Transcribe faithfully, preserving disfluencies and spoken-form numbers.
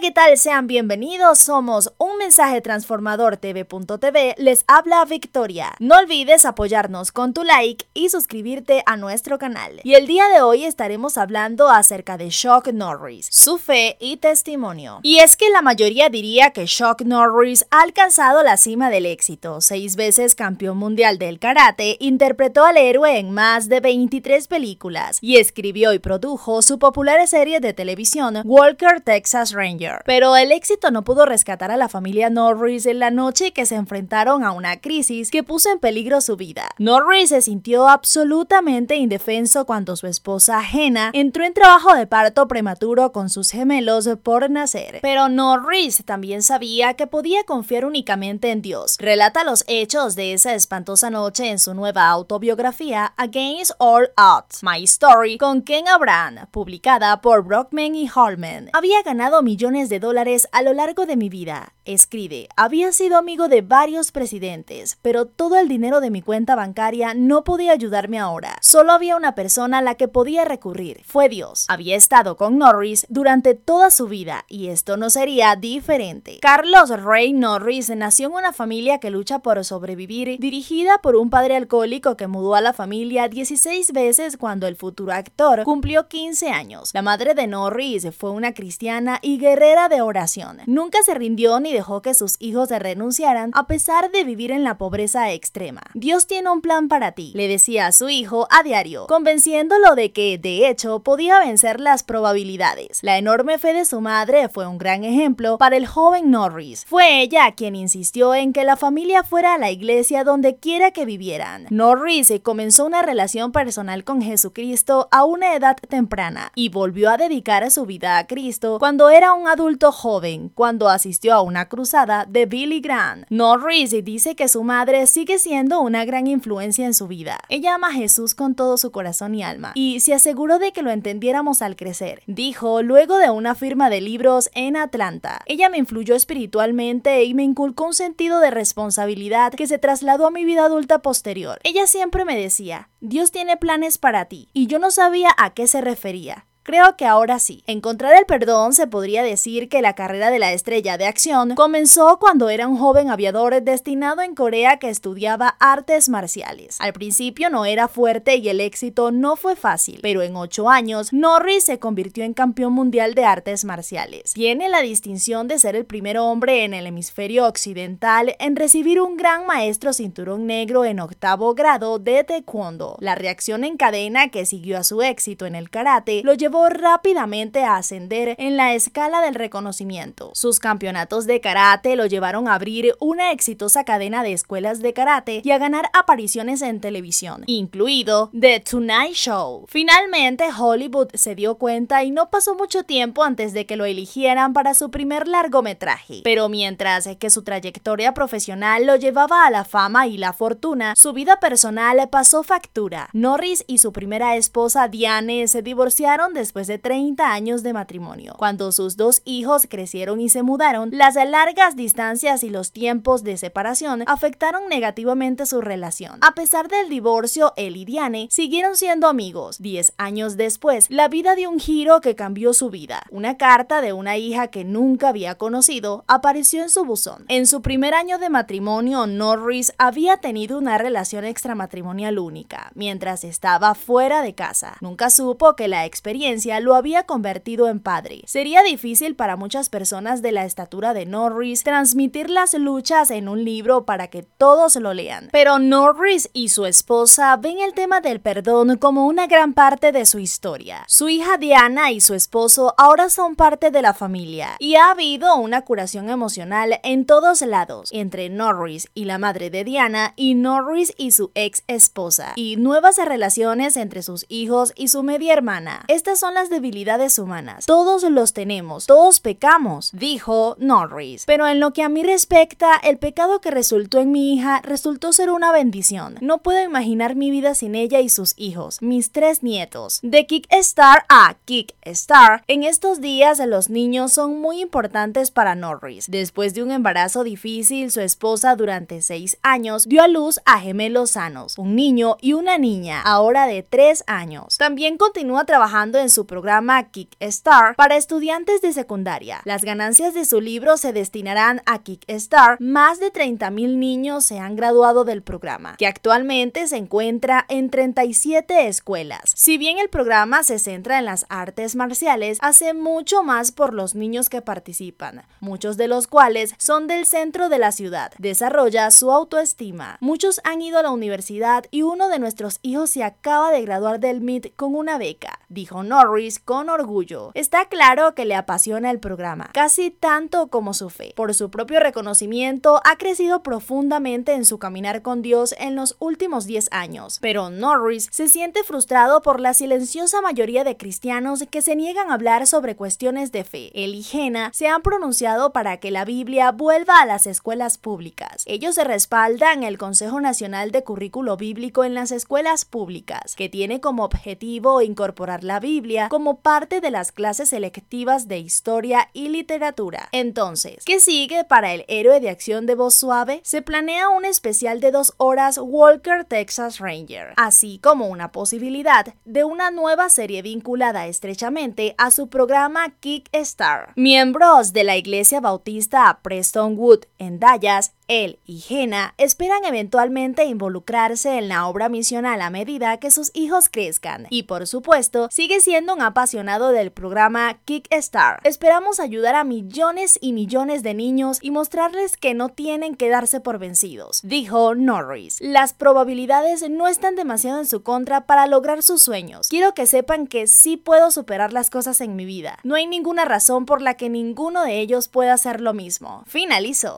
Hola, ¿qué tal? Sean bienvenidos, somos Un Mensaje Transformador T V punto T V, les habla Victoria. No olvides apoyarnos con tu like y suscribirte a nuestro canal. Y el día de hoy estaremos hablando acerca de Chuck Norris, su fe y testimonio. Y es que la mayoría diría que Chuck Norris ha alcanzado la cima del éxito. Seis veces campeón mundial del karate, interpretó al héroe en más de veintitrés películas y escribió y produjo su popular serie de televisión Walker Texas Ranger. Pero el éxito no pudo rescatar a la familia Norris en la noche que se enfrentaron a una crisis que puso en peligro su vida. Norris se sintió absolutamente indefenso cuando su esposa Gena entró en trabajo de parto prematuro con sus gemelos por nacer. Pero Norris también sabía que podía confiar únicamente en Dios. Relata los hechos de esa espantosa noche en su nueva autobiografía Against All Odds: My Story con Ken Abraham, publicada por Brockman y Hallman. Había ganado millones millones de dólares a lo largo de mi vida, escribe. Había sido amigo de varios presidentes, pero todo el dinero de mi cuenta bancaria no podía ayudarme ahora. Solo había una persona a la que podía recurrir, fue Dios. Había estado con Norris durante toda su vida y esto no sería diferente. Carlos Ray Norris nació en una familia que lucha por sobrevivir, dirigida por un padre alcohólico que mudó a la familia dieciséis veces cuando el futuro actor cumplió quince años. La madre de Norris fue una cristiana y guerrera de oración. Nunca se rindió ni dejó que sus hijos se renunciaran a pesar de vivir en la pobreza extrema. Dios tiene un plan para ti, le decía a su hijo a diario, convenciéndolo de que, de hecho, podía vencer las probabilidades. La enorme fe de su madre fue un gran ejemplo para el joven Norris. Fue ella quien insistió en que la familia fuera a la iglesia donde quiera que vivieran. Norris comenzó una relación personal con Jesucristo a una edad temprana y volvió a dedicar su vida a Cristo cuando era un un adulto joven, cuando asistió a una cruzada de Billy Graham. Norris dice que su madre sigue siendo una gran influencia en su vida. Ella ama a Jesús con todo su corazón y alma, y se aseguró de que lo entendiéramos al crecer, dijo luego de una firma de libros en Atlanta. Ella me influyó espiritualmente y me inculcó un sentido de responsabilidad que se trasladó a mi vida adulta posterior. Ella siempre me decía, Dios tiene planes para ti, y yo no sabía a qué se refería. Creo que ahora sí. Encontrar el perdón, se podría decir que la carrera de la estrella de acción comenzó cuando era un joven aviador destinado en Corea que estudiaba artes marciales. Al principio no era fuerte y el éxito no fue fácil, pero en ocho años Norris se convirtió en campeón mundial de artes marciales. Tiene la distinción de ser el primer hombre en el hemisferio occidental en recibir un gran maestro cinturón negro en octavo grado de taekwondo. La reacción en cadena que siguió a su éxito en el karate lo llevó rápidamente a ascender en la escala del reconocimiento. Sus campeonatos de karate lo llevaron a abrir una exitosa cadena de escuelas de karate y a ganar apariciones en televisión, incluido The Tonight Show. Finalmente, Hollywood se dio cuenta y no pasó mucho tiempo antes de que lo eligieran para su primer largometraje. Pero mientras que su trayectoria profesional lo llevaba a la fama y la fortuna, su vida personal pasó factura. Norris y su primera esposa Diana se divorciaron de después de treinta años de matrimonio. Cuando sus dos hijos crecieron y se mudaron, las largas distancias y los tiempos de separación afectaron negativamente su relación. A pesar del divorcio, él y Diane siguieron siendo amigos. Diez años después, la vida dio un giro que cambió su vida. Una carta de una hija que nunca había conocido apareció en su buzón. En su primer año de matrimonio, Norris había tenido una relación extramatrimonial única, mientras estaba fuera de casa. Nunca supo que la experiencia lo había convertido en padre. Sería difícil para muchas personas de la estatura de Norris transmitir las luchas en un libro para que todos lo lean. Pero Norris y su esposa ven el tema del perdón como una gran parte de su historia. Su hija Diana y su esposo ahora son parte de la familia y ha habido una curación emocional en todos lados entre Norris y la madre de Diana y Norris y su ex esposa y nuevas relaciones entre sus hijos y su media hermana. Estas son las debilidades humanas. Todos los tenemos, todos pecamos, dijo Norris. Pero en lo que a mí respecta, el pecado que resultó en mi hija resultó ser una bendición. No puedo imaginar mi vida sin ella y sus hijos, mis tres nietos. De KickStart a KickStart, en estos días los niños son muy importantes para Norris. Después de un embarazo difícil, su esposa durante seis años dio a luz a gemelos sanos, un niño y una niña, ahora de tres años. También continúa trabajando en en su programa KickStart para estudiantes de secundaria. Las ganancias de su libro se destinarán a KickStart. Más de treinta mil niños se han graduado del programa, que actualmente se encuentra en treinta y siete escuelas. Si bien el programa se centra en las artes marciales, hace mucho más por los niños que participan, muchos de los cuales son del centro de la ciudad. Desarrolla su autoestima. Muchos han ido a la universidad y uno de nuestros hijos se acaba de graduar del M I T con una beca, dijo Norris con orgullo. Está claro que le apasiona el programa, casi tanto como su fe. Por su propio reconocimiento, ha crecido profundamente en su caminar con Dios en los últimos diez años. Pero Norris se siente frustrado por la silenciosa mayoría de cristianos que se niegan a hablar sobre cuestiones de fe. Él y Gena se han pronunciado para que la Biblia vuelva a las escuelas públicas. Ellos se respaldan el Consejo Nacional de Currículo Bíblico en las escuelas públicas, que tiene como objetivo incorporar la Biblia como parte de las clases selectivas de historia y literatura. Entonces, ¿qué sigue para el héroe de acción de voz suave? Se planea un especial de dos horas Walker Texas Ranger, así como una posibilidad de una nueva serie vinculada estrechamente a su programa KickStart. Miembros de la Iglesia Bautista Preston Wood en Dallas, él y Gena esperan eventualmente involucrarse en la obra misional a medida que sus hijos crezcan. Y por supuesto, sigue siendo un apasionado del programa KickStart. Esperamos ayudar a millones y millones de niños y mostrarles que no tienen que darse por vencidos, dijo Norris. Las probabilidades no están demasiado en su contra para lograr sus sueños. Quiero que sepan que sí puedo superar las cosas en mi vida. No hay ninguna razón por la que ninguno de ellos pueda hacer lo mismo. Finalizó.